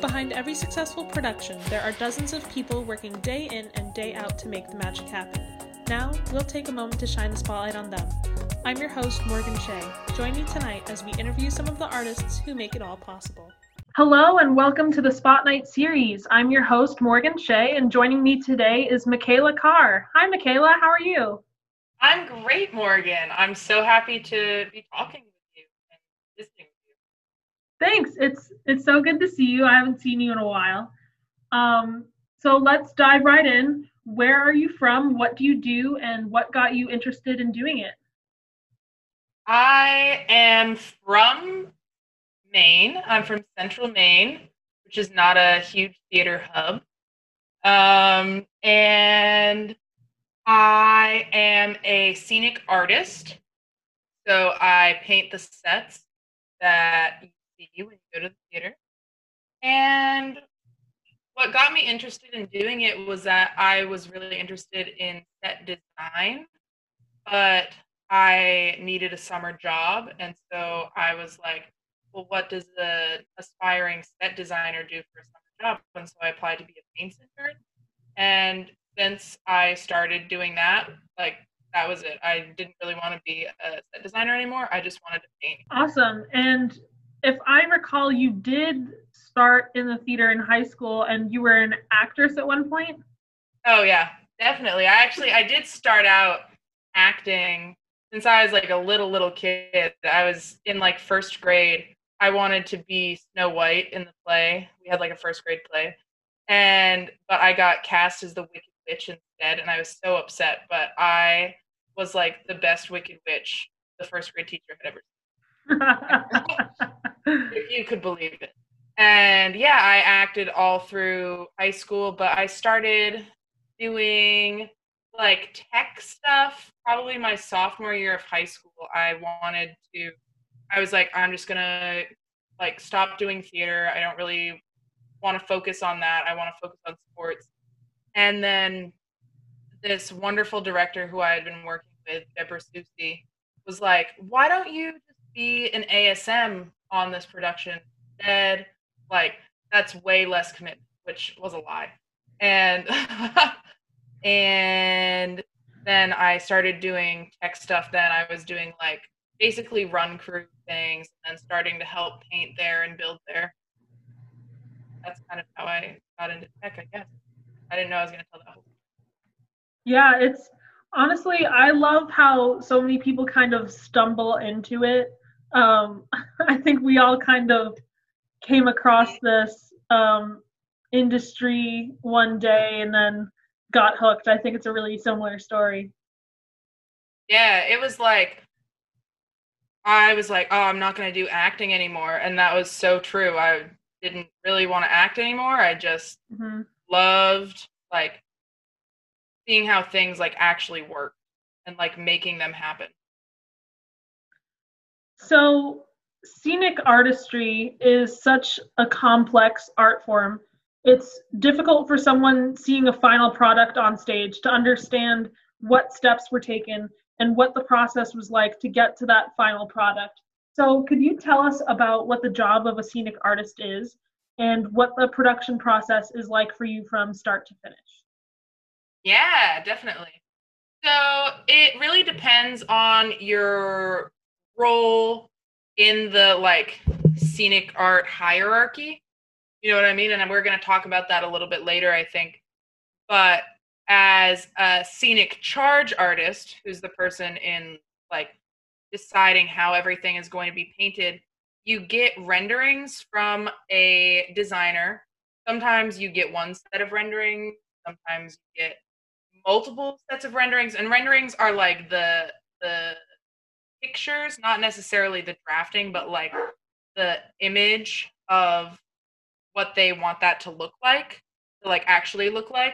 Behind every successful production, there are dozens of people working day in and day out to make the magic happen. Now, we'll take a moment to shine the spotlight on them. I'm your host, Morgan Shea. Join me tonight as we interview some of the artists who make it all possible. Hello and welcome to the Spotlight series. I'm your host, Morgan Shea, and joining me today is Mikayla Carr. Hi, Mikayla. How are you? I'm great, Morgan. I'm so happy to be talking with you and listening to you. Thanks. It's so good to see you. I haven't seen you in a while. So let's dive right in. Where are you from? What do you do? And what got you interested in doing it? I am from Maine. I'm from Central Maine, which is not a huge theater hub. And I am a scenic artist, so I paint the sets that you see when you go to the theater. And what got me interested in doing it was that I was really interested in set design, but I needed a summer job, and so I was like, well, what does the aspiring set designer do for a summer job? And so I applied to be a paints intern, and since I started doing that, like, that was it. I didn't really want to be a set designer anymore. I just wanted to paint. Awesome. And if I recall, you did start in the theater in high school, and you were an actress at one point? Oh, yeah, definitely. I did start out acting since I was, like, a little kid. I was in, like, first grade. I wanted to be Snow White in the play. We had, like, a first grade play. But I got cast as the Wicked Witch instead, and I was so upset, but I was like the best Wicked Witch the first grade teacher had ever seen. If you could believe it. And yeah, I acted all through high school, but I started doing like tech stuff probably my sophomore year of high school. I was like, I'm just gonna like stop doing theater. I don't really want to focus on that. I want to focus on sports. And then this wonderful director who I had been working with, Deborah Susie, was like, why don't you just be an ASM on this production instead? Like, that's way less commitment, which was a lie. And and then I started doing tech stuff. Then I was doing like basically run crew things and starting to help paint there and build there. That's kind of how I got into tech, I guess. I didn't know I was going to tell that whole thing. Yeah, it's honestly, I love how so many people kind of stumble into it. I think we all kind of came across this industry one day and then got hooked. I think it's a really similar story. Yeah, it was like, I was like, oh, I'm not going to do acting anymore. And that was so true. I didn't really want to act anymore. I just loved like seeing how things like actually work and like making them happen. So scenic artistry is such a complex art form. It's difficult for someone seeing a final product on stage to understand what steps were taken and what the process was like to get to that final product. So could you tell us about what the job of a scenic artist is and what the production process is like for you from start to finish? Yeah, definitely. So it really depends on your role in the like scenic art hierarchy. You know what I mean? And we're going to talk about that a little bit later, I think. But as a scenic charge artist, who's the person in like deciding how everything is going to be painted, you get renderings from a designer. Sometimes you get one set of renderings, sometimes you get multiple sets of renderings, and renderings are like the pictures, not necessarily the drafting, but like the image of what they want that to look like, to like actually look like.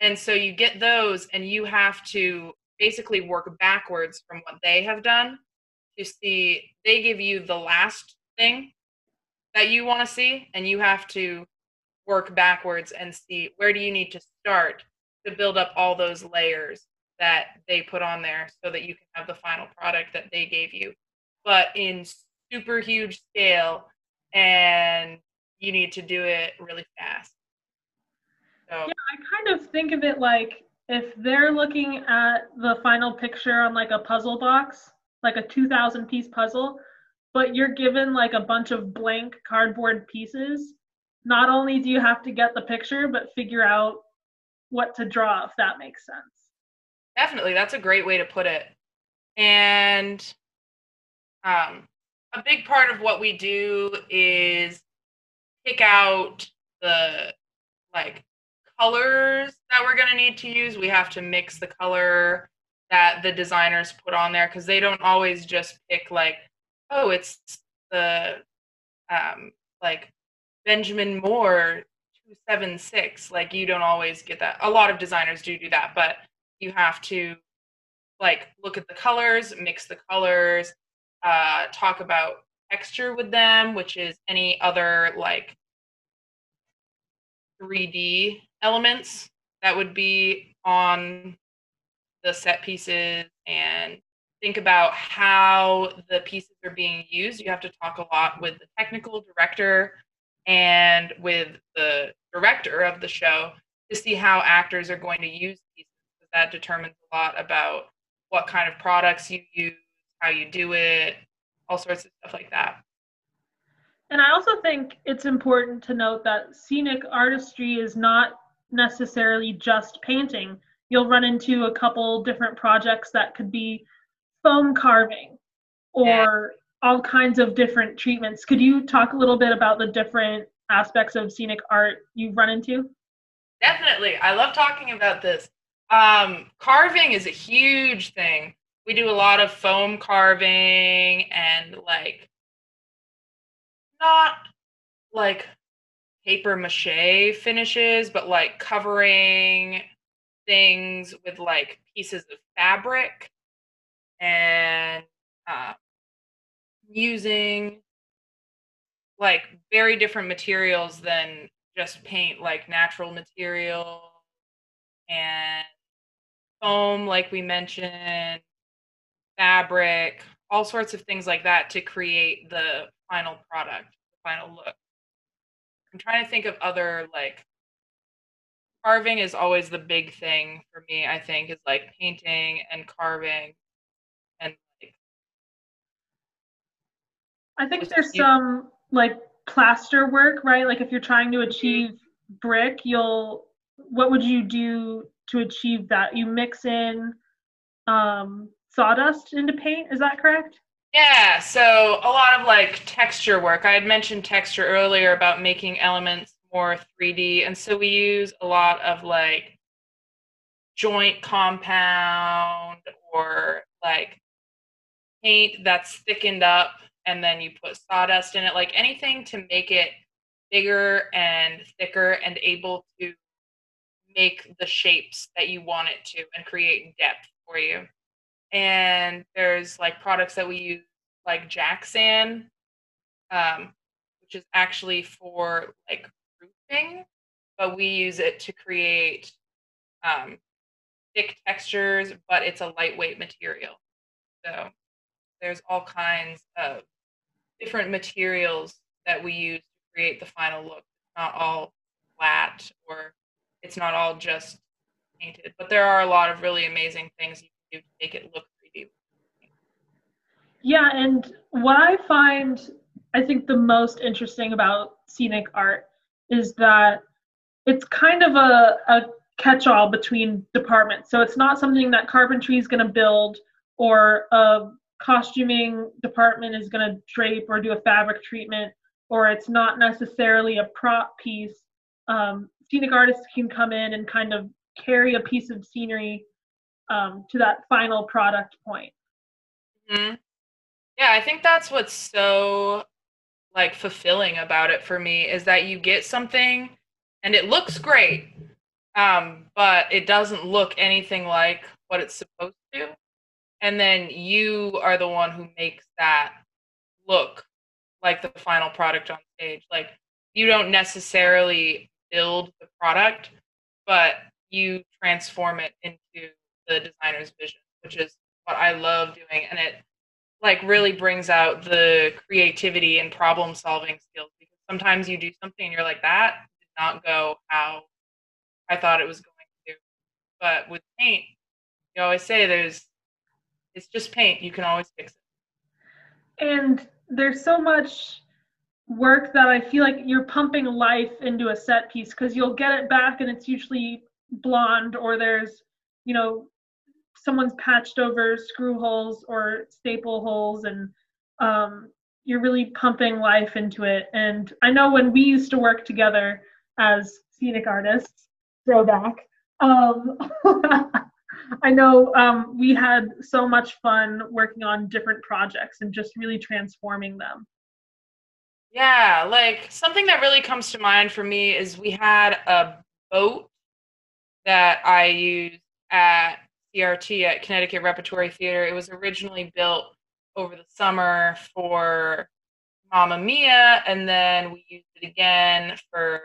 And so you get those and you have to basically work backwards from what they have done to see. They give you the last thing that you want to see, and you have to work backwards and see where do you need to start to build up all those layers that they put on there so that you can have the final product that they gave you, but in super huge scale and you need to do it really fast. So. Yeah, I kind of think of it like if they're looking at the final picture on like a puzzle box, like a 2,000 piece puzzle, but you're given like a bunch of blank cardboard pieces, not only do you have to get the picture, but figure out what to draw, if that makes sense. Definitely. That's a great way to put it. And a big part of what we do is pick out the like colors that we're going to need to use. We have to mix the color that the designers put on there, because they don't always just pick like, oh, it's the like Benjamin Moore 276. Like, you don't always get that. A lot of designers do that, but you have to like look at the colors, mix the colors, talk about texture with them, which is any other like 3D elements that would be on the set pieces, and think about how the pieces are being used. You have to talk a lot with the technical director and with the director of the show to see how actors are going to use pieces. That determines a lot about what kind of products you use, how you do it, all sorts of stuff like that. And I also think it's important to note that scenic artistry is not necessarily just painting. You'll run into a couple different projects that could be foam carving or all kinds of different treatments. Could you talk a little bit about the different aspects of scenic art you've run into? Definitely. I love talking about this. Carving is a huge thing. We do a lot of foam carving and like not like paper mache finishes, but like covering things with like pieces of fabric and using like very different materials than just paint, like natural material and foam, like we mentioned, fabric, all sorts of things like that to create the final product, the final look. I'm trying to think of other, like, carving is always the big thing for me, I think, is like painting and carving. And like, I think there's some like plaster work, right? Like if you're trying to achieve brick, what would you do to achieve that? You mix in sawdust into paint, is that correct? Yeah, so a lot of like texture work. I had mentioned texture earlier about making elements more 3D, and so we use a lot of like joint compound or like paint that's thickened up and then you put sawdust in it, like anything to make it bigger and thicker and able to make the shapes that you want it to and create depth for you. And there's like products that we use like jack sand, which is actually for like roofing, but we use it to create thick textures, but it's a lightweight material. So there's all kinds of different materials that we use to create the final look. It's not all flat, or it's not all just painted, but there are a lot of really amazing things you can do to make it look 3D. Yeah, and what I find, I think, the most interesting about scenic art is that it's kind of a catch-all between departments. So it's not something that carpentry is going to build, or a costuming department is going to drape or do a fabric treatment, or it's not necessarily a prop piece. Scenic artists can come in and kind of carry a piece of scenery to that final product point. Mm-hmm. Yeah, I think that's what's so like fulfilling about it for me, is that you get something and it looks great, but it doesn't look anything like what it's supposed to. And then you are the one who makes that look like the final product on stage. Like, you don't necessarily build the product, but you transform it into the designer's vision, which is what I love doing. And it like really brings out the creativity and problem solving skills, because sometimes you do something and you're like, that did not go how I thought it was going to. But with paint, you always say it's just paint. You can always fix it. And there's so much work that I feel like you're pumping life into a set piece, because you'll get it back and it's usually blonde, or there's, you know, someone's patched over screw holes or staple holes, and you're really pumping life into it. And I know when we used to work together as scenic artists, throwback, I know we had so much fun working on different projects and just really transforming them. Yeah, like something that really comes to mind for me is we had a boat that I used at CRT at Connecticut Repertory Theater. It was originally built over the summer for Mamma Mia, and then we used it again for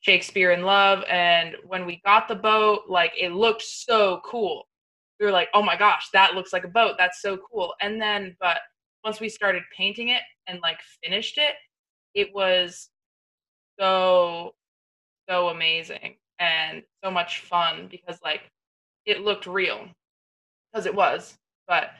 Shakespeare in Love. And when we got the boat, like, it looked so cool. We were like, oh my gosh, that looks like a boat. That's so cool. And then, but once we started painting it and like finished it, it was so amazing and so much fun, because like it looked real, because it was, but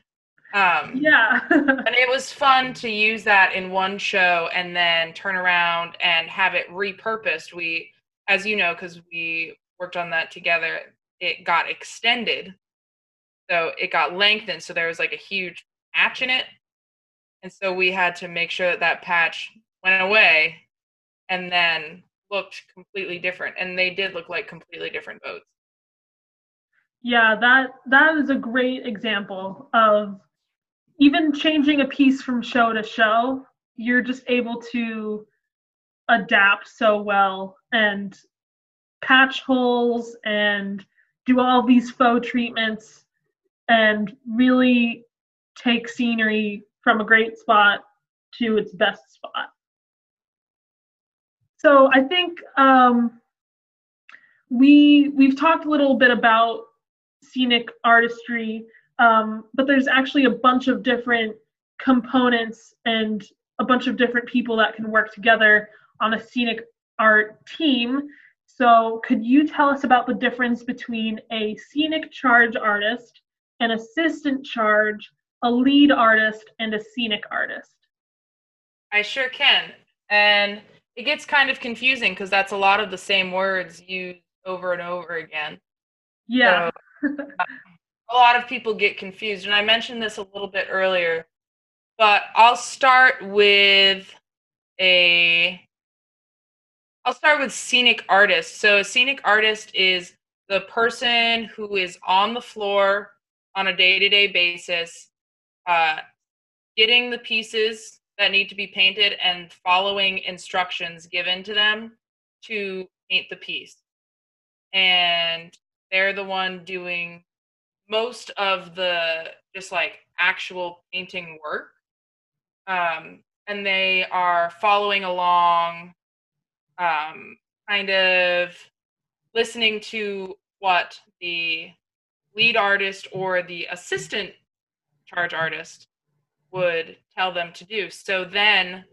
yeah. And it was fun to use that in one show and then turn around and have it repurposed. We, as you know, because we worked on that together, it got extended. So it got lengthened. So there was like a huge patch in it. And so we had to make sure that that patch went away and then looked completely different. And they did look like completely different boats. Yeah, that is a great example of even changing a piece from show to show, you're just able to adapt so well and patch holes and do all these faux treatments and really take scenery from a great spot to its best spot. So I think we've talked a little bit about scenic artistry, but there's actually a bunch of different components and a bunch of different people that can work together on a scenic art team. So could you tell us about the difference between a scenic charge artist, an assistant charge, a lead artist, and a scenic artist? I sure can. And it gets kind of confusing because that's a lot of the same words used over and over again. Yeah. So, a lot of people get confused, and I mentioned this a little bit earlier, but I'll start with scenic artist. So a scenic artist is the person who is on the floor on a day-to-day basis, getting the pieces that need to be painted and following instructions given to them to paint the piece. And they're the one doing most of the just like actual painting work. And they are following along, kind of listening to what the lead artist or the assistant charge artist would tell them to do. So then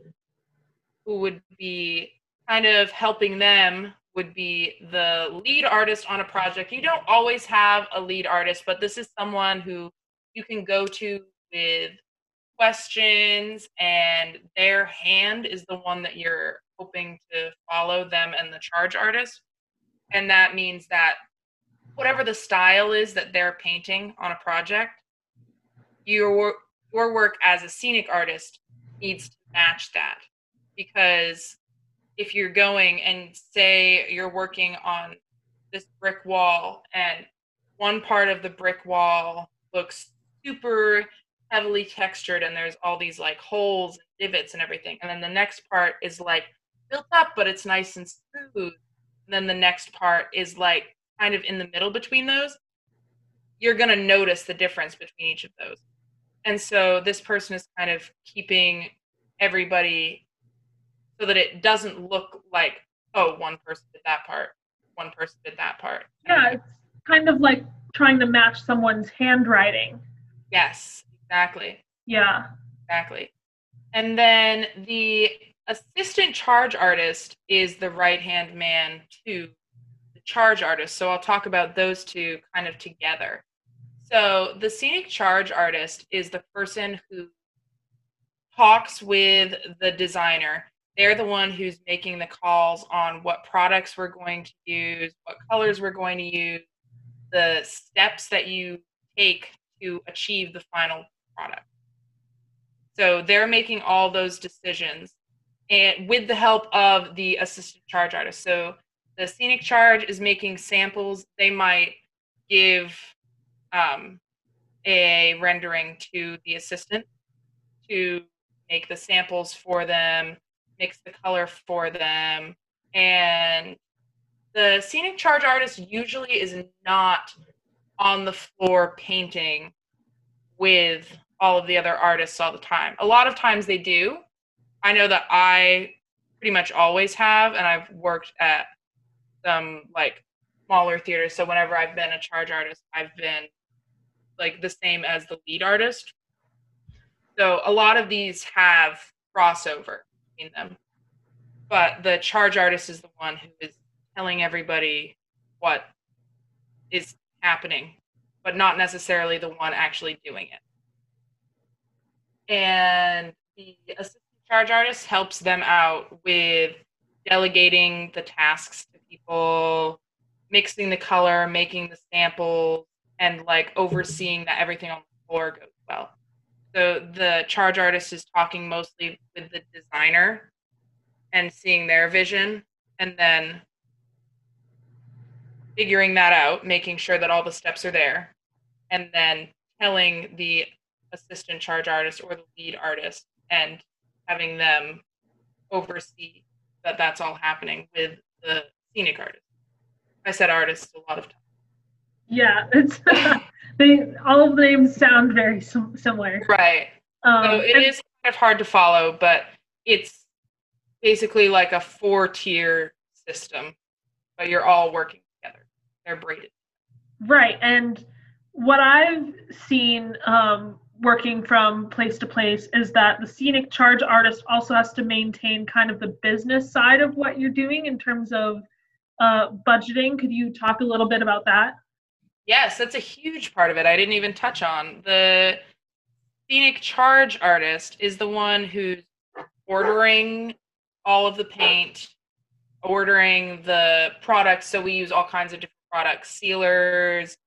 who would be kind of helping them would be the lead artist on a project. You don't always have a lead artist, but this is someone who you can go to with questions, and their hand is the one that you're hoping to follow them and the charge artist. And that means that whatever the style is that they're painting on a project, your work as a scenic artist needs to match that. Because if you're going and say you're working on this brick wall and one part of the brick wall looks super heavily textured and there's all these like holes and divots and everything, and then the next part is like built up but it's nice and smooth, and then the next part is like kind of in the middle between those, you're going to notice the difference between each of those. And so this person is kind of keeping everybody so that it doesn't look like, oh, one person did that part, one person did that part. Yeah, it's kind of like trying to match someone's handwriting. Yes, exactly. Yeah. Exactly. And then the Assistant charge artist is the right-hand man to the charge artist. So I'll talk about those two kind of together. So the scenic charge artist is the person who talks with the designer. They're the one who's making the calls on what products we're going to use, what colors we're going to use, the steps that you take to achieve the final product. So they're making all those decisions, and with the help of the assistant charge artist. So the scenic charge is making samples. They might give a rendering to the assistant to make the samples for them, mix the color for them. And the scenic charge artist usually is not on the floor painting with all of the other artists all the time. A lot of times they do. I know that I pretty much always have, and I've worked at some like smaller theaters. So whenever I've been a charge artist, I've been like the same as the lead artist. So a lot of these have crossover in them, but the charge artist is the one who is telling everybody what is happening, but not necessarily the one actually doing it. And the assistant charge artist helps them out with delegating the tasks to people, mixing the color, making the samples, and like overseeing that everything on the floor goes well. So the charge artist is talking mostly with the designer and seeing their vision, and then figuring that out, making sure that all the steps are there, and then telling the assistant charge artist or the lead artist and having them oversee that that's all happening with the scenic artist. I said artists a lot of times. Yeah, it's all of the names sound very similar. Right. So it is kind of hard to follow, but it's basically like a 4-tier system, but you're all working together. They're braided. Right. And what I've seen working from place to place is that the scenic charge artist also has to maintain kind of the business side of what you're doing in terms of budgeting. Could you talk a little bit about that? Yes, that's a huge part of it. I didn't even touch on the scenic charge artist is the one who's ordering all of the paint, ordering the products. So we use all kinds of different products, sealers,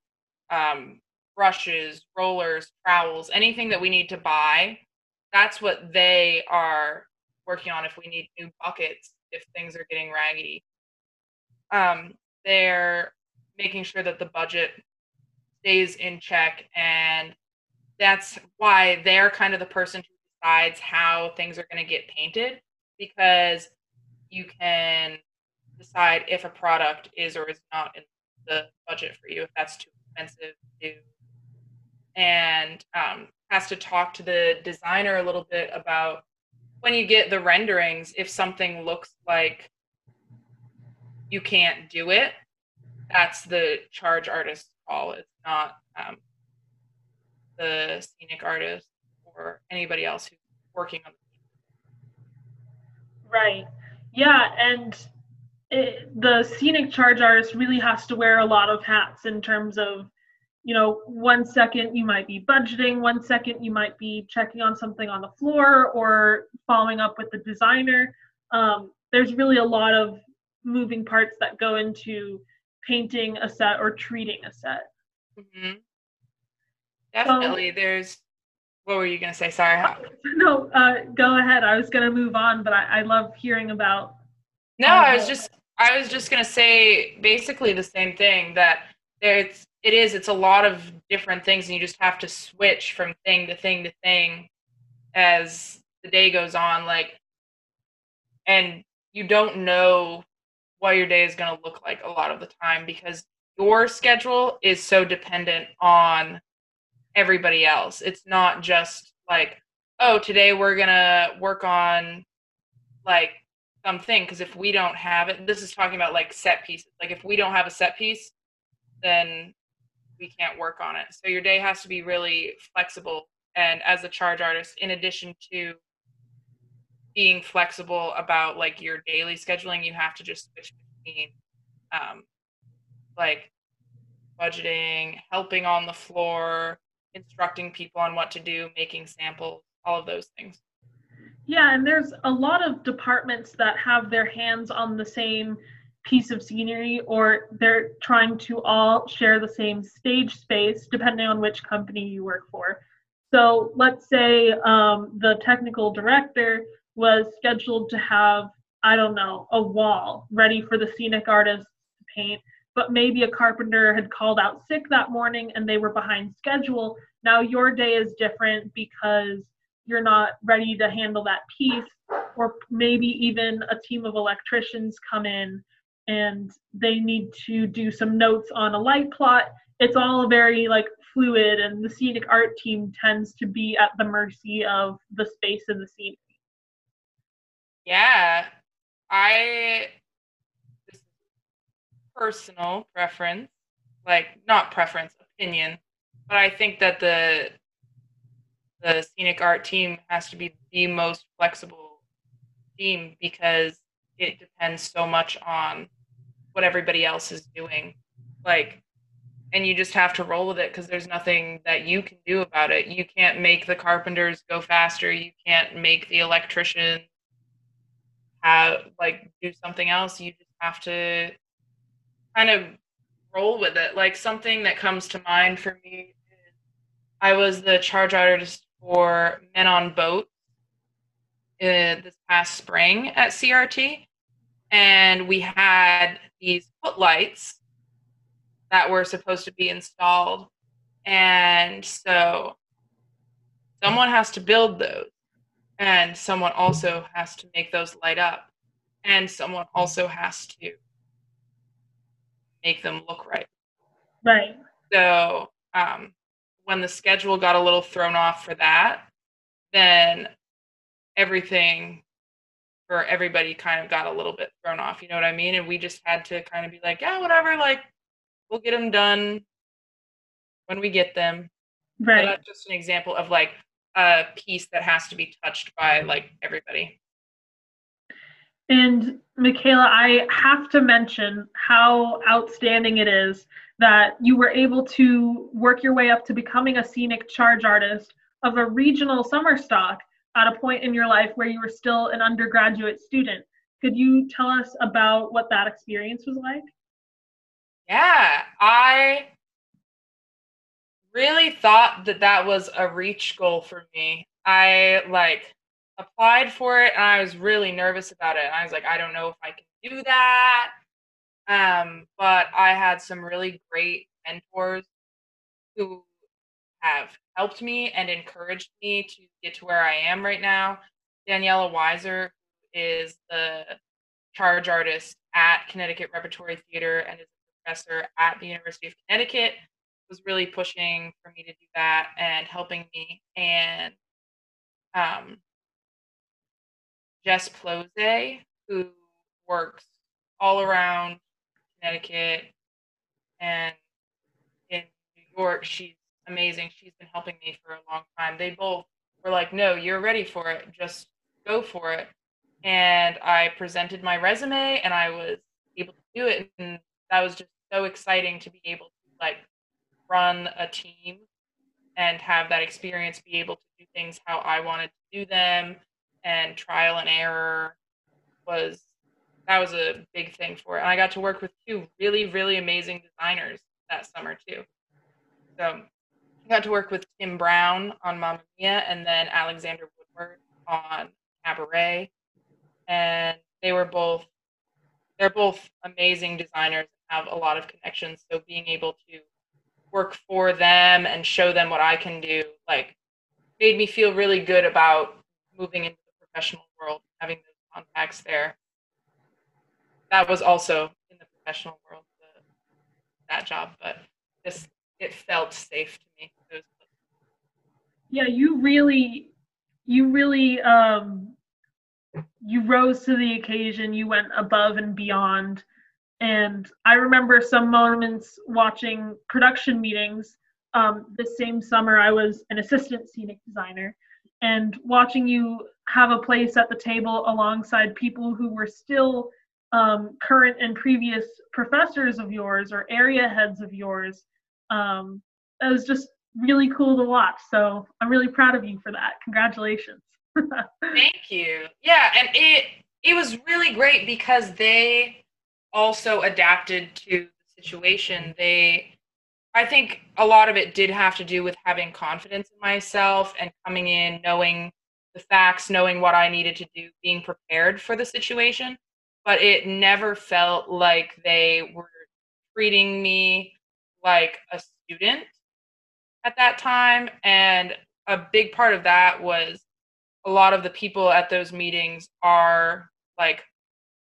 brushes, rollers, trowels, anything that we need to buy. That's what they are working on. If we need new buckets, if things are getting raggedy, they're making sure that the budget stays in check. And that's why they're kind of the person who decides how things are going to get painted, because you can decide if a product is or is not in the budget for you, if that's too expensive to do. And has to talk to the designer a little bit about when you get the renderings, if something looks like you can't do it, that's the charge artist's call. It's not the scenic artist or anybody else who's working on the. Right. Yeah, and the scenic charge artist really has to wear a lot of hats in terms of, you know, one second you might be budgeting, one second you might be checking on something on the floor or following up with the designer. There's really a lot of moving parts that go into painting a set or treating a set. Mm-hmm. Definitely. There's, what were you going to say? Sorry. No, go ahead. I was going to move on, but I love hearing about. No, I was just going to say basically the same thing, that there's, it's a lot of different things, and you just have to switch from thing to thing to thing as the day goes on. Like, and you don't know what your day is going to look like a lot of the time, because your schedule is so dependent on everybody else. It's not just like, oh, today we're going to work on like something, because if we don't have it, this is talking about like set pieces. Like if we don't have a set piece, then we can't work on it. So your day has to be really flexible. And as a charge artist, in addition to being flexible about like your daily scheduling. You have to just switch between like budgeting, helping on the floor, instructing people on what to do, making samples, all of those things. Yeah, and there's a lot of departments that have their hands on the same piece of scenery, or they're trying to all share the same stage space, depending on which company you work for. So let's say the technical director was scheduled to have, I don't know, a wall ready for the scenic artists to paint, but maybe a carpenter had called out sick that morning and they were behind schedule. Now your day is different because you're not ready to handle that piece, or maybe even a team of electricians come in and they need to do some notes on a light plot. It's all very like fluid, and the scenic art team tends to be at the mercy of the space and the scenery. Yeah, this personal preference, like not preference, opinion, but I think that the scenic art team has to be the most flexible team because it depends so much on what everybody else is doing. Like, and you just have to roll with it because there's nothing that you can do about it. You can't make the carpenters go faster. You can't make the electrician do something else. You just have to kind of roll with it. Like, something that comes to mind for me is I was the charge artist for Men on Boats this past spring at CRT, and we had these footlights that were supposed to be installed. And so someone has to build those, and someone also has to make those light up, and someone also has to make them look right. Right. So when the schedule got a little thrown off for that, then everything for everybody kind of got a little bit thrown off, you know what I mean? And we just had to kind of be like, yeah, whatever, like, we'll get them done when we get them. Right. So that's just an example of like a piece that has to be touched by like everybody. And Mikayla, I have to mention how outstanding it is that you were able to work your way up to becoming a scenic charge artist of a regional summer stock at a point in your life where you were still an undergraduate student. Could you tell us about what that experience was like? Yeah, I really thought that that was a reach goal for me. I like applied for it and I was really nervous about it. And I was like, I don't know if I can do that. But I had some really great mentors who have helped me and encouraged me to get to where I am right now. Daniela Weiser is the charge artist at Connecticut Repertory Theater and is professor at the University of Connecticut, was really pushing for me to do that and helping me. And Jess Ploze, who works all around Connecticut and in New York, she's amazing. She's been helping me for a long time. They both were like, no, you're ready for it. Just go for it. And I presented my resume and I was able to do it. And that was just so exciting to be able to like run a team and have that experience, be able to do things how I wanted to do them, and trial and error was a big thing for it. And I got to work with two really, really amazing designers that summer too. So I got to work with Tim Brown on Mamma Mia and then Alexander Woodward on Cabaret. And they're both amazing designers and have a lot of connections. So being able to work for them and show them what I can do, like, made me feel really good about moving into the professional world, having those contacts there. That was also in the professional world, that job, but it felt safe to me. Yeah, you rose to the occasion, you went above and beyond. And I remember some moments watching production meetings. This same summer, I was an assistant scenic designer. and watching you have a place at the table alongside people who were still current and previous professors of yours or area heads of yours, it was just really cool to watch. So I'm really proud of you for that. Congratulations. Thank you. Yeah, and it was really great because they also adapted to the situation. I think a lot of it did have to do with having confidence in myself and coming in, knowing the facts, knowing what I needed to do, being prepared for the situation. But it never felt like they were treating me like a student at that time. And a big part of that was a lot of the people at those meetings are like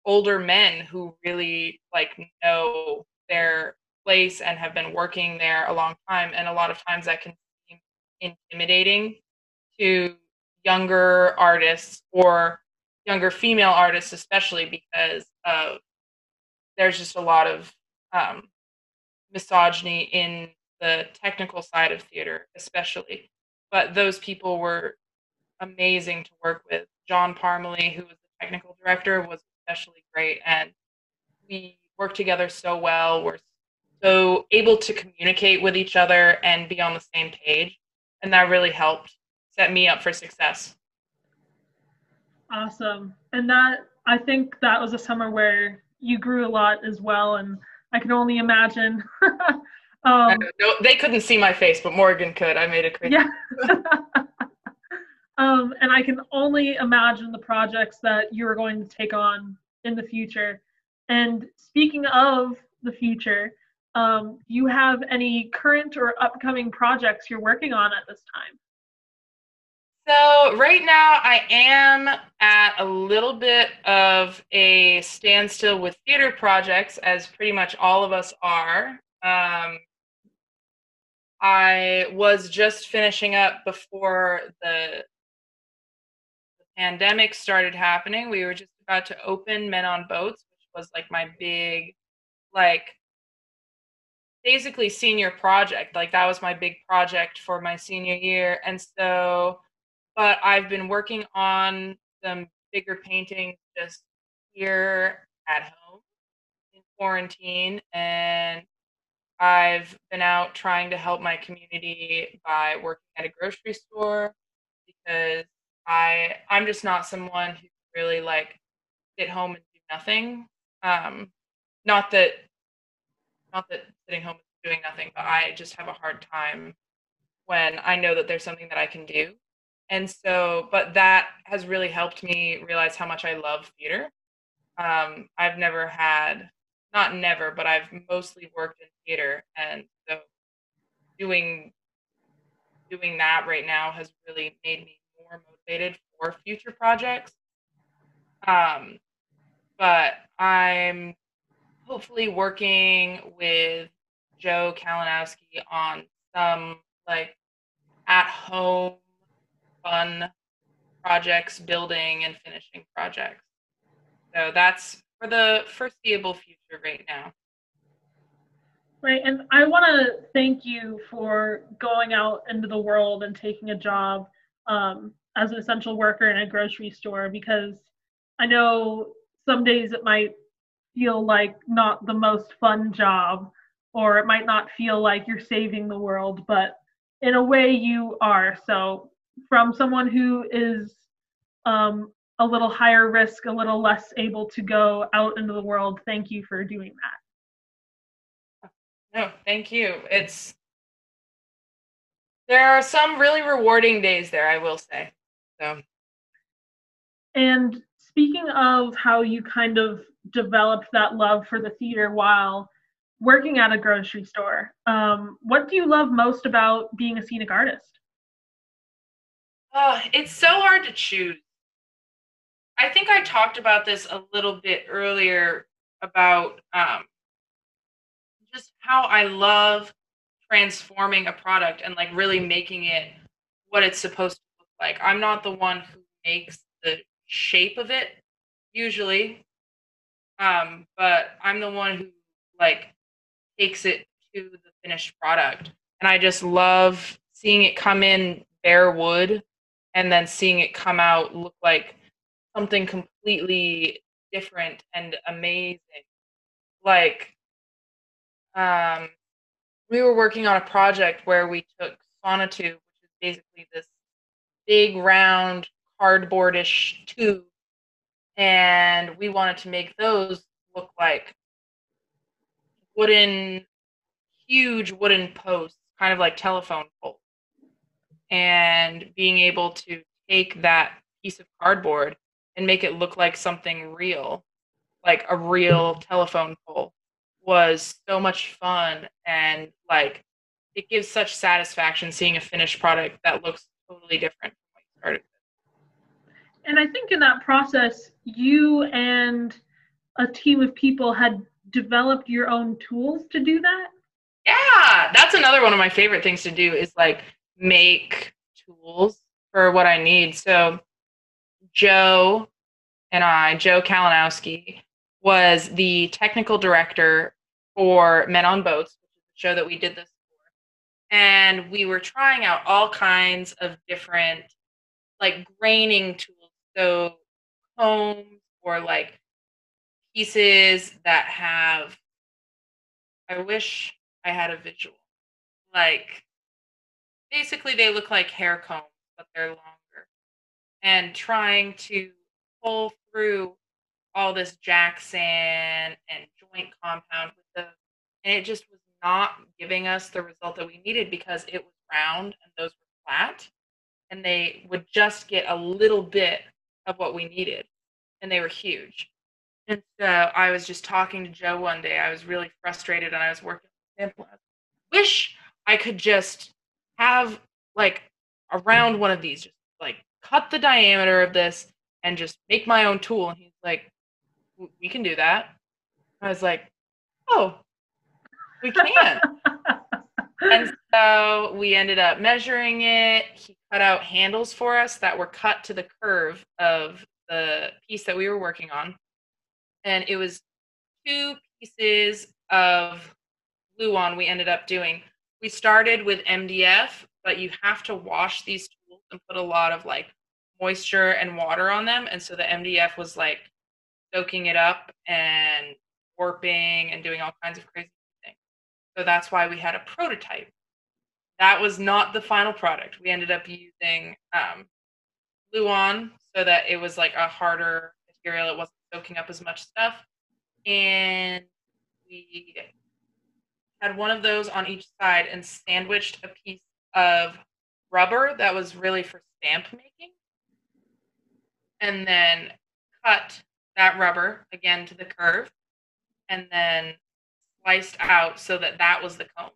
older men who really like know their place and have been working there a long time. And a lot of times that can seem intimidating to younger artists or younger female artists, especially because of there's just a lot of misogyny in the technical side of theater, especially. But those people were amazing to work with. John Parmalee, who was the technical director, was especially great. And we worked together so well. We're so able to communicate with each other and be on the same page. And that really helped set me up for success. Awesome. And that, I think that was a summer where you grew a lot as well. And I can only imagine. No, they couldn't see my face, but Morgan could. I made it crazy. Yeah. And I can only imagine the projects that you're going to take on in the future. And speaking of the future, do you have any current or upcoming projects you're working on at this time? So right now I am at a little bit of a standstill with theater projects, as pretty much all of us are. I was just finishing up before the pandemic started happening. We were just about to open Men on Boats, which was like my big, like, basically senior project. Like that was my big project for my senior year. And so, but I've been working on some bigger paintings just here at home in quarantine. And I've been out trying to help my community by working at a grocery store, because I'm just not someone who really like sit home and do nothing. Not that sitting home is doing nothing, but I just have a hard time when I know that there's something that I can do. And so, but that has really helped me realize how much I love theater. I've never had, not never, but I've mostly worked in theater. And so doing that right now has really made me more motivated for future projects. But I'm hopefully working with Joe Kalinowski on some like at home fun projects, building and finishing projects. So that's for the foreseeable future right now. Right, and I want to thank you for going out into the world and taking a job as an essential worker in a grocery store, because I know some days it might feel like not the most fun job, or it might not feel like you're saving the world, but in a way you are. So from someone who is a little higher risk, a little less able to go out into the world, thank you for doing that. No, thank you. There are some really rewarding days there, I will say. So. And speaking of how you kind of developed that love for the theater while working at a grocery store, what do you love most about being a scenic artist? It's so hard to choose. I think I talked about this a little bit earlier about just how I love transforming a product and like really making it what it's supposed to look like. I'm not the one who makes the shape of it usually. But I'm the one who like takes it to the finished product. And I just love seeing it come in bare wood and then seeing it come out look like something completely different and amazing. Like, we were working on a project where we took sonotube, which is basically this big round cardboardish tube, and we wanted to make those look like huge wooden posts, kind of like telephone poles. And being able to take that piece of cardboard and make it look like something real, like a real telephone pole, was so much fun. And like, it gives such satisfaction seeing a finished product that looks totally different from what you started with. And I think in that process, you and a team of people had developed your own tools to do that? Yeah, that's another one of my favorite things to do is like make tools for what I need. So Joe Kalinowski was the technical director for Men on Boats, which is the show that we did this for. And we were trying out all kinds of different like graining tools. So combs or like pieces that have, I wish I had a visual. Like basically they look like hair combs, but they're longer. And trying to pull through all this jack sand and joint compound with those, and it just was not giving us the result that we needed because it was round and those were flat, and they would just get a little bit of what we needed, and they were huge. And so I was just talking to Joe one day. I was really frustrated, and I was working with him. I wish I could just have like a round one of these, just like cut the diameter of this and just make my own tool. And he's like, we can do that. I was like, oh, we can. And so we ended up measuring it. He cut out handles for us that were cut to the curve of the piece that we were working on. And it was 2 pieces of gluon we ended up doing. We started with MDF, but you have to wash these tools and put a lot of like moisture and water on them. And so the MDF was like soaking it up and warping and doing all kinds of crazy things. So that's why we had a prototype. That was not the final product. We ended up using gluon so that it was like a harder material. It wasn't soaking up as much stuff. And we had one of those on each side and sandwiched a piece of rubber that was really for stamp making. And then cut that rubber again to the curve and then sliced out so that that was the comb.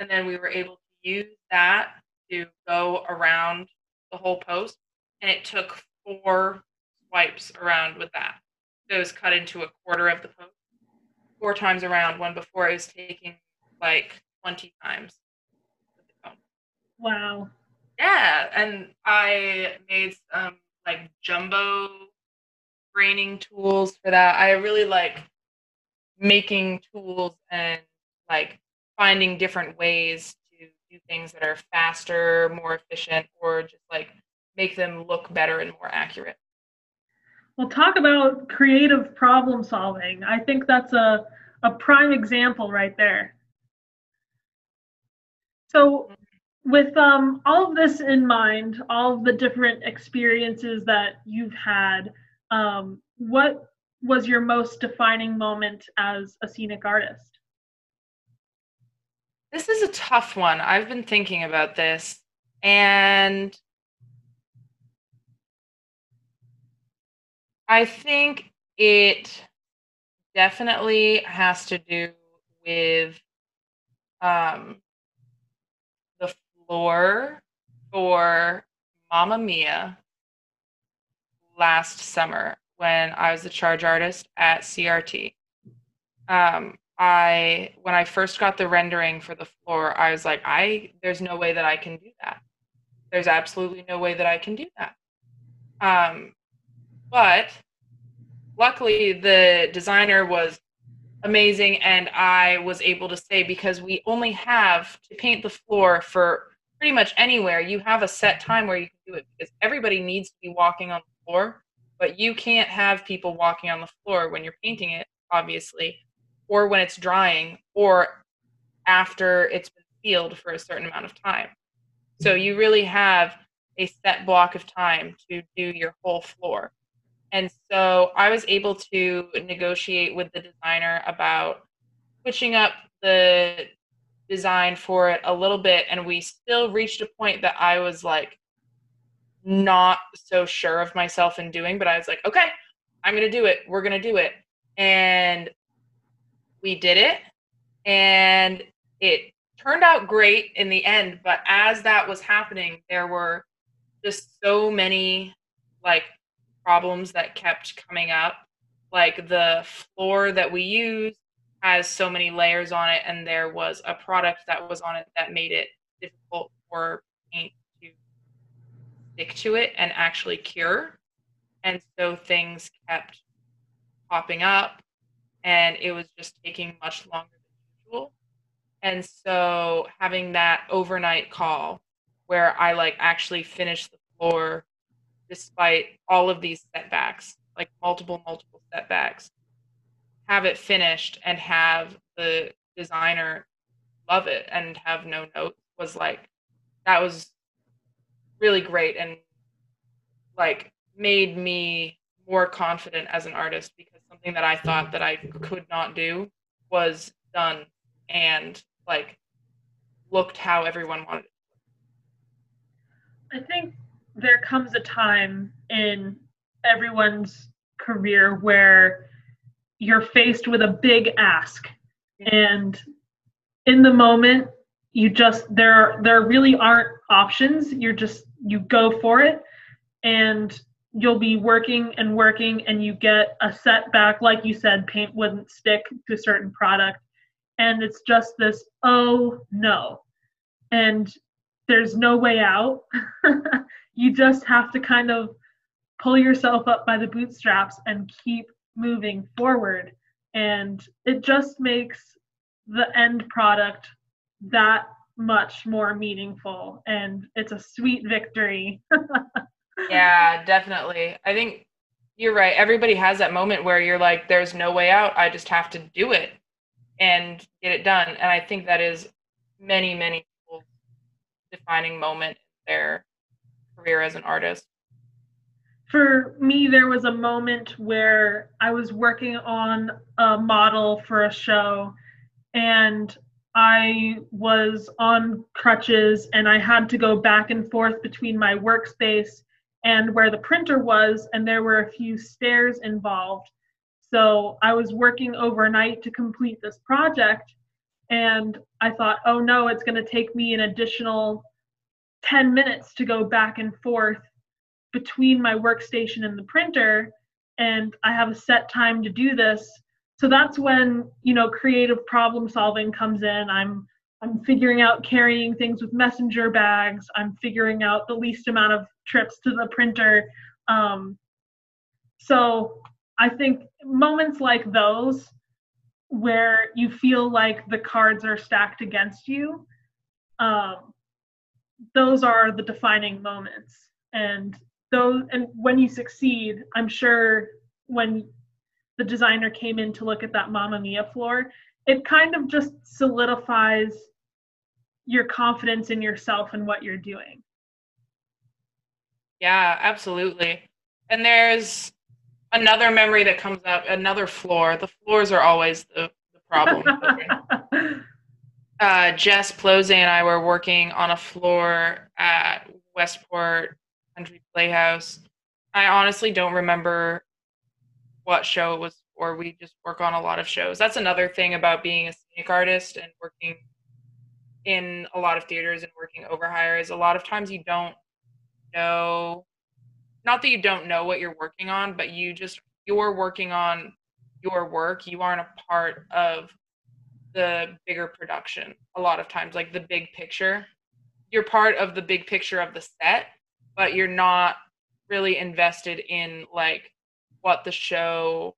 And then we were able to use that to go around the whole post. And it took 4 swipes around with that. So it was cut into a quarter of the post, 4 times around, when before it was taking like 20 times with the comb. Wow. Yeah. And I made some like jumbo graining tools for that. I really like making tools and like finding different ways to do things that are faster, more efficient, or just like make them look better and more accurate. Well, talk about creative problem solving. I think that's a prime example right there. So with all of this in mind, all of the different experiences that you've had, what was your most defining moment as a scenic artist? This is a tough one. I've been thinking about this, and I think it definitely has to do with the floor for Mamma Mia last summer when I was the charge artist at CRT. When I first got the rendering for the floor, I was like, there's no way that I can do that. There's absolutely no way that I can do that. But luckily the designer was amazing, and I was able to say, because we only have to paint the floor for pretty much anywhere, you have a set time where you can do it, because everybody needs to be walking on the floor, but you can't have people walking on the floor when you're painting it, obviously, or when it's drying, or after it's been sealed for a certain amount of time. So you really have a set block of time to do your whole floor. And so I was able to negotiate with the designer about switching up the design for it a little bit, and we still reached a point that I was like not so sure of myself in doing, but I was like, okay, I'm gonna do it, we're gonna do it. And we did it, and it turned out great in the end. But as that was happening, there were just so many like problems that kept coming up. Like the floor that we used has so many layers on it, and there was a product that was on it that made it difficult for paint to stick to it and actually cure. And so things kept popping up, and it was just taking much longer than usual. And so having that overnight call where I like actually finished the floor despite all of these setbacks, like multiple setbacks, have it finished and have the designer love it and have no notes, was like, that was really great, and like made me more confident as an artist, because something that I thought that I could not do was done and like looked how everyone wanted it. I think there comes a time in everyone's career where you're faced with a big ask, and in the moment you just, there really aren't options. You go for it, and you'll be working, and you get a setback. Like you said, paint wouldn't stick to a certain product, and it's just this, oh no, and there's no way out. You just have to kind of pull yourself up by the bootstraps and keep moving forward. And it just makes the end product that much more meaningful. And it's a sweet victory. Yeah, definitely. I think you're right. Everybody has that moment where you're like, there's no way out. I just have to do it and get it done. And I think that is many, many people's defining moment in their career as an artist. For me, there was a moment where I was working on a model for a show, and I was on crutches, and I had to go back and forth between my workspace and where the printer was, and there were a few stairs involved. So I was working overnight to complete this project, and I thought, oh no, it's going to take me an additional 10 minutes to go back and forth between my workstation and the printer, and I have a set time to do this. So that's when, you know, creative problem solving comes in. I'm figuring out carrying things with messenger bags. I'm figuring out the least amount of trips to the printer. So I think moments like those where you feel like the cards are stacked against you, those are the defining moments. And when you succeed, I'm sure when the designer came in to look at that Mamma Mia floor, it kind of just solidifies your confidence in yourself and what you're doing. Yeah, absolutely. And there's another memory that comes up, another floor. The floors are always the problem. Jess Ploze and I were working on a floor at Westport Country Playhouse. I honestly don't remember what show it was, or we just work on a lot of shows. That's another thing about being a scenic artist and working in a lot of theaters and working overhire, is a lot of times you don't know, not that you don't know what you're working on, but you're working on your work. You aren't a part of the bigger production a lot of times, like the big picture. You're part of the big picture of the set, but you're not really invested in like what the show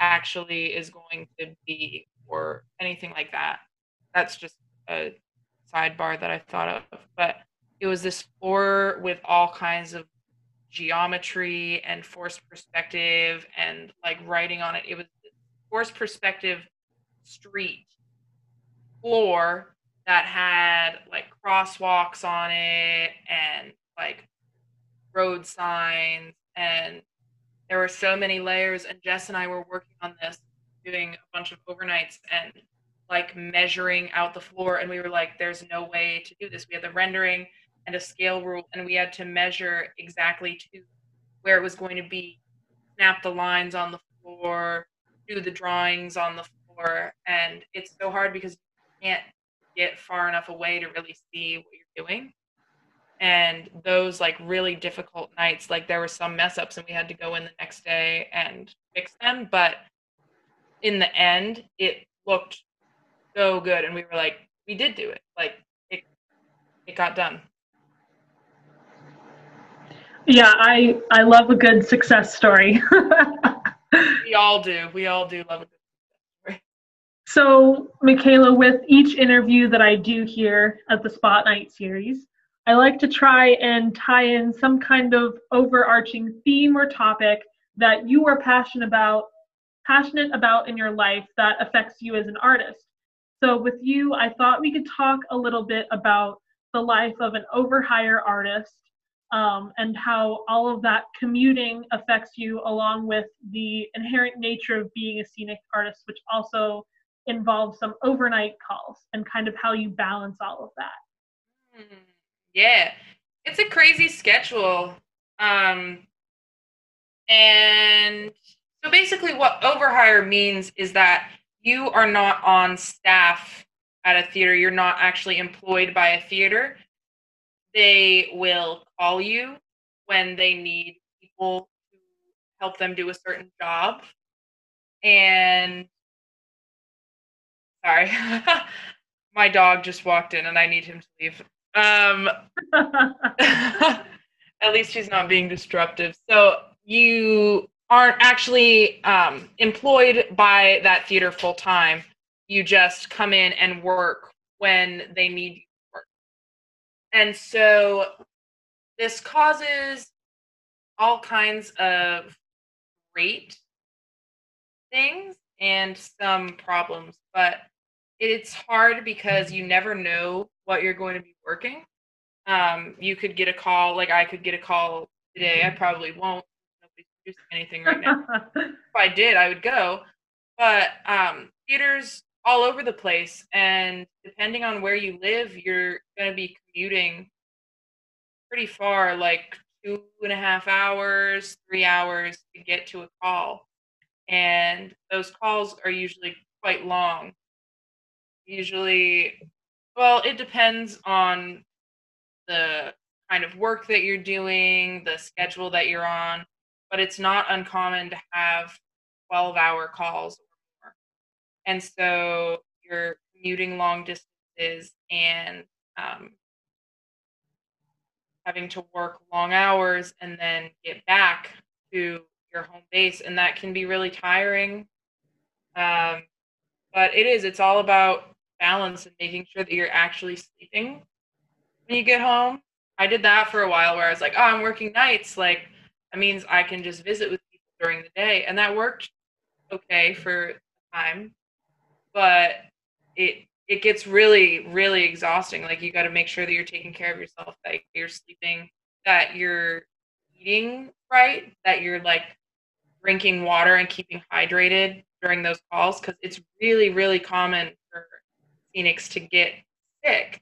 actually is going to be or anything like that. That's just a sidebar that I thought of. But It was this floor with all kinds of geometry and forced perspective and like writing on it. It was forced perspective street floor that had like crosswalks on it and like road signs, and there were so many layers. And Jess and I were working on this, doing a bunch of overnights and like measuring out the floor, and we were like, there's no way to do this. We had the rendering and a scale rule, and we had to measure exactly to where it was going to be, snap the lines on the floor, do the drawings on the floor. And it's so hard because you can't get far enough away to really see what you're doing. And those like really difficult nights, like there were some mess ups and we had to go in the next day and fix them. But in the end, it looked so good. And we were like, we did do it. Like it got done. Yeah, I love a good success story. We all do. We all do love a good success story. So, Mikayla, with each interview that I do here at the Spotlight series, I like to try and tie in some kind of overarching theme or topic that you are passionate about in your life that affects you as an artist. So with you, I thought we could talk a little bit about the life of an overhire artist, and how all of that commuting affects you, along with the inherent nature of being a scenic artist, which also involves some overnight calls, and kind of how you balance all of that. Yeah, it's a crazy schedule. And so basically what overhire means is that you are not on staff at a theater. You're not actually employed by a theater. They will call you when they need people to help them do a certain job. And sorry, my dog just walked in and I need him to leave. At least she's not being disruptive. So you aren't actually employed by that theater full time. You just come in and work when they need you to work. And so this causes all kinds of great things and some problems, but it's hard because you never know what you're going to be working. You could get a call, like I could get a call today. I probably won't. Nobody's producing anything right now. If I did, I would go. But theaters all over the place, and depending on where you live, you're going to be commuting pretty far, like 2.5 hours, 3 hours to get to a call. And those calls are usually quite long. Usually, well, it depends on the kind of work that you're doing, the schedule that you're on, but it's not uncommon to have 12-hour calls or more. And so you're commuting long distances and having to work long hours and then get back to your home base, and that can be really tiring. But it's all about balance and making sure that you're actually sleeping when you get home. I did that for a while where I was like, oh, I'm working nights. Like, that means I can just visit with people during the day. And that worked okay for a time, but it gets really, really exhausting. Like, you got to make sure that you're taking care of yourself, that you're sleeping, that you're eating right, that you're like drinking water and keeping hydrated during those calls, because it's really, really common for scenics to get sick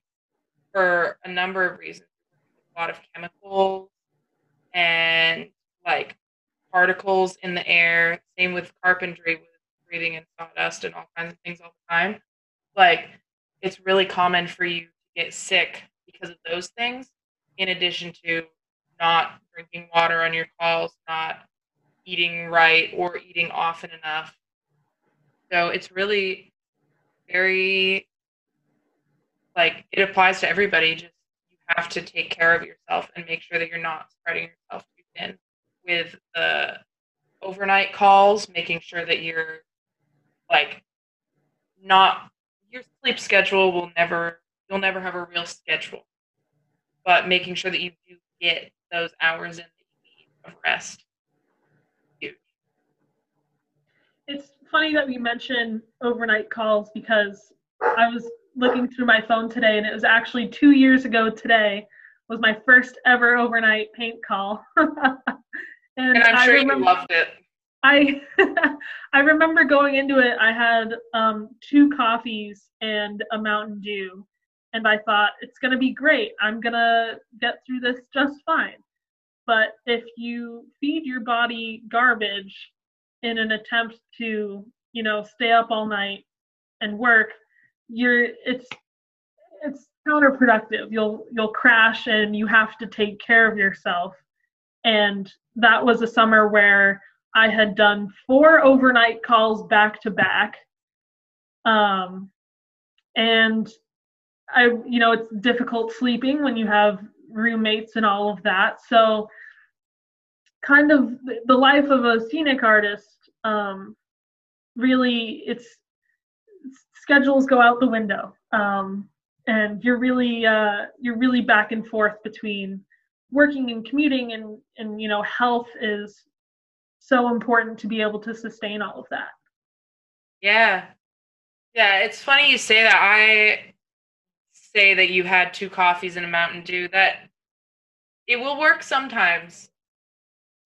for a number of reasons. A lot of chemicals and like particles in the air. Same with carpentry, with breathing in sawdust and all kinds of things all the time. Like, it's really common for you to get sick because of those things, in addition to not drinking water on your calls, not eating right or eating often enough. So it's really very, like, it applies to everybody. Just, you have to take care of yourself and make sure that you're not spreading yourself too thin with the overnight calls, making sure that you're, like, your sleep schedule will never, you'll never have a real schedule. but making sure that you do get those hours in that you need of rest. Huge. It's funny that we mentioned overnight calls, because I was looking through my phone today, and it was actually 2 years ago today was my first ever overnight paint call. And I'm sure you loved it. I remember going into it, I had 2 coffees and a Mountain Dew, and I thought, it's going to be great. I'm going to get through this just fine. But if you feed your body garbage in an attempt to, you know, stay up all night and work, it's counterproductive. You'll crash, and you have to take care of yourself. And that was a summer where I had done 4 overnight calls back to back. And I, you know, it's difficult sleeping when you have roommates and all of that. So kind of the life of a scenic artist, really it's schedules go out the window. And you're really back and forth between working and commuting, and you know, health is so important to be able to sustain all of that. Yeah. Yeah. It's funny you say that. I say that you had 2 coffees and a Mountain Dew. That it will work sometimes,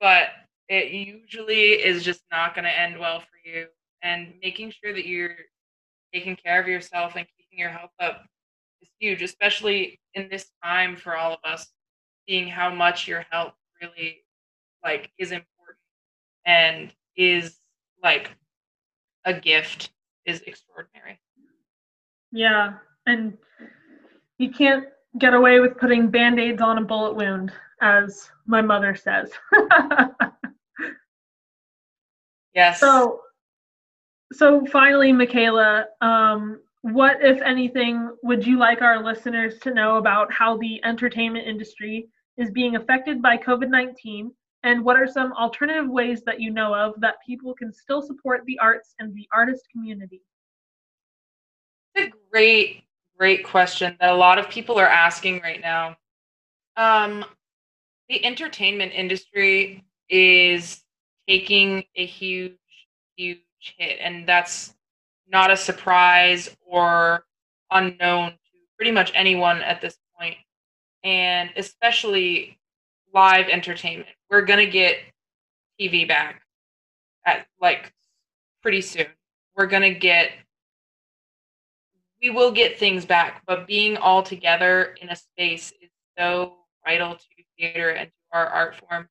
but it usually is just not going to end well for you. And making sure that you're taking care of yourself and keeping your health up is huge, especially in this time for all of us, seeing how much your health really like is important. And is like a gift is extraordinary. Yeah, and you can't get away with putting Band-Aids on a bullet wound, as my mother says. Yes. So finally, Mikayla, what, if anything, would you like our listeners to know about how the entertainment industry is being affected by COVID-19? And what are some alternative ways that you know of that people can still support the arts and the artist community? It's a great, great question that a lot of people are asking right now. The entertainment industry is taking a huge, huge hit, and that's not a surprise or unknown to pretty much anyone at this point, and especially live entertainment. We're going to get TV back at like pretty soon. We will get things back, but being all together in a space is so vital to theater and to our art form.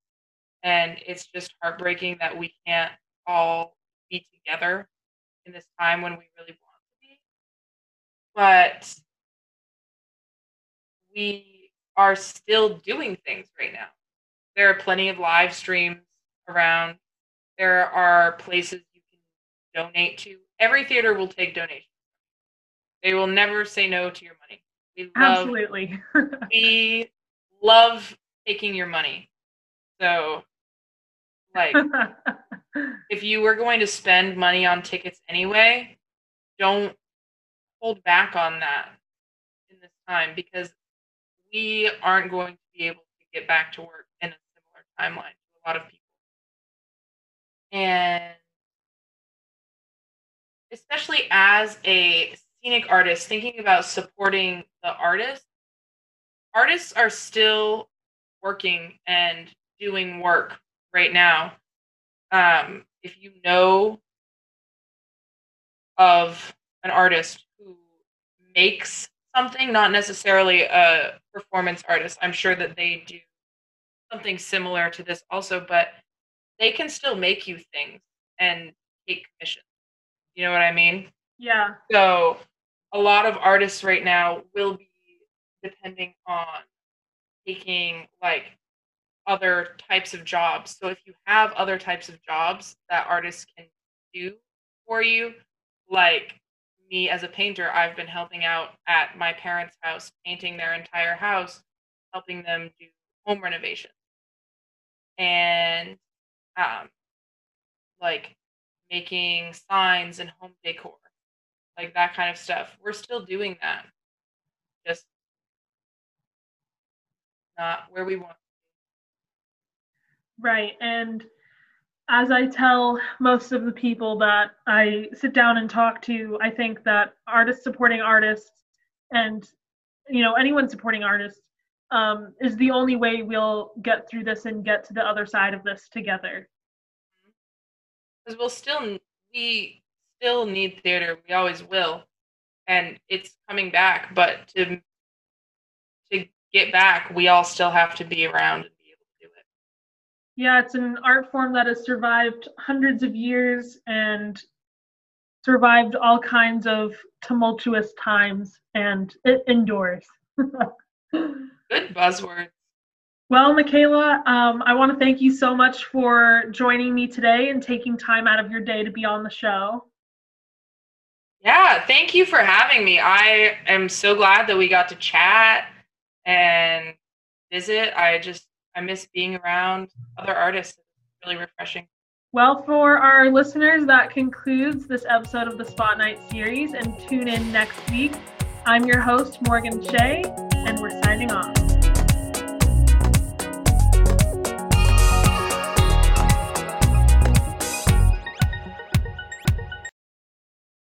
And it's just heartbreaking that we can't all be together in this time when we really want to be. But we are still doing things right now. There are plenty of live streams around. There are places you can donate to. Every theater will take donations. They will never say no to your money. Absolutely. We love taking your money. So, like, if you were going to spend money on tickets anyway, don't hold back on that in this time, because we aren't going to be able to get back to work in a similar timeline to a lot of people. And especially as a scenic artist, thinking about supporting the artists are still working and doing work right now. If you know of an artist who makes something, not necessarily a performance artist, I'm sure that they do something similar to this also, but they can still make you things and take commissions. You know what I mean? Yeah. So a lot of artists right now will be depending on taking like other types of jobs. So if you have other types of jobs that artists can do for you, like me as a painter, I've been helping out at my parents' house, painting their entire house, helping them do home renovation. And like making signs and home decor, like that kind of stuff. We're still doing that, just not where we want to be. Right. And as I tell most of the people that I sit down and talk to, I think that artists supporting artists and, you know, anyone supporting artists is the only way we'll get through this and get to the other side of this together. Because we still need theater. We always will. And it's coming back, but to get back, we all still have to be around and be able to do it. Yeah, it's an art form that has survived hundreds of years and survived all kinds of tumultuous times, and it endures. Good buzzword. Well, Mikayla, I want to thank you so much for joining me today and taking time out of your day to be on the show. Yeah, thank you for having me. I am so glad that we got to chat and visit. I miss being around other artists. It's really refreshing. Well, for our listeners, that concludes this episode of the Spotlight series, and tune in next week. I'm your host, Morgan Shea, and we're signing off.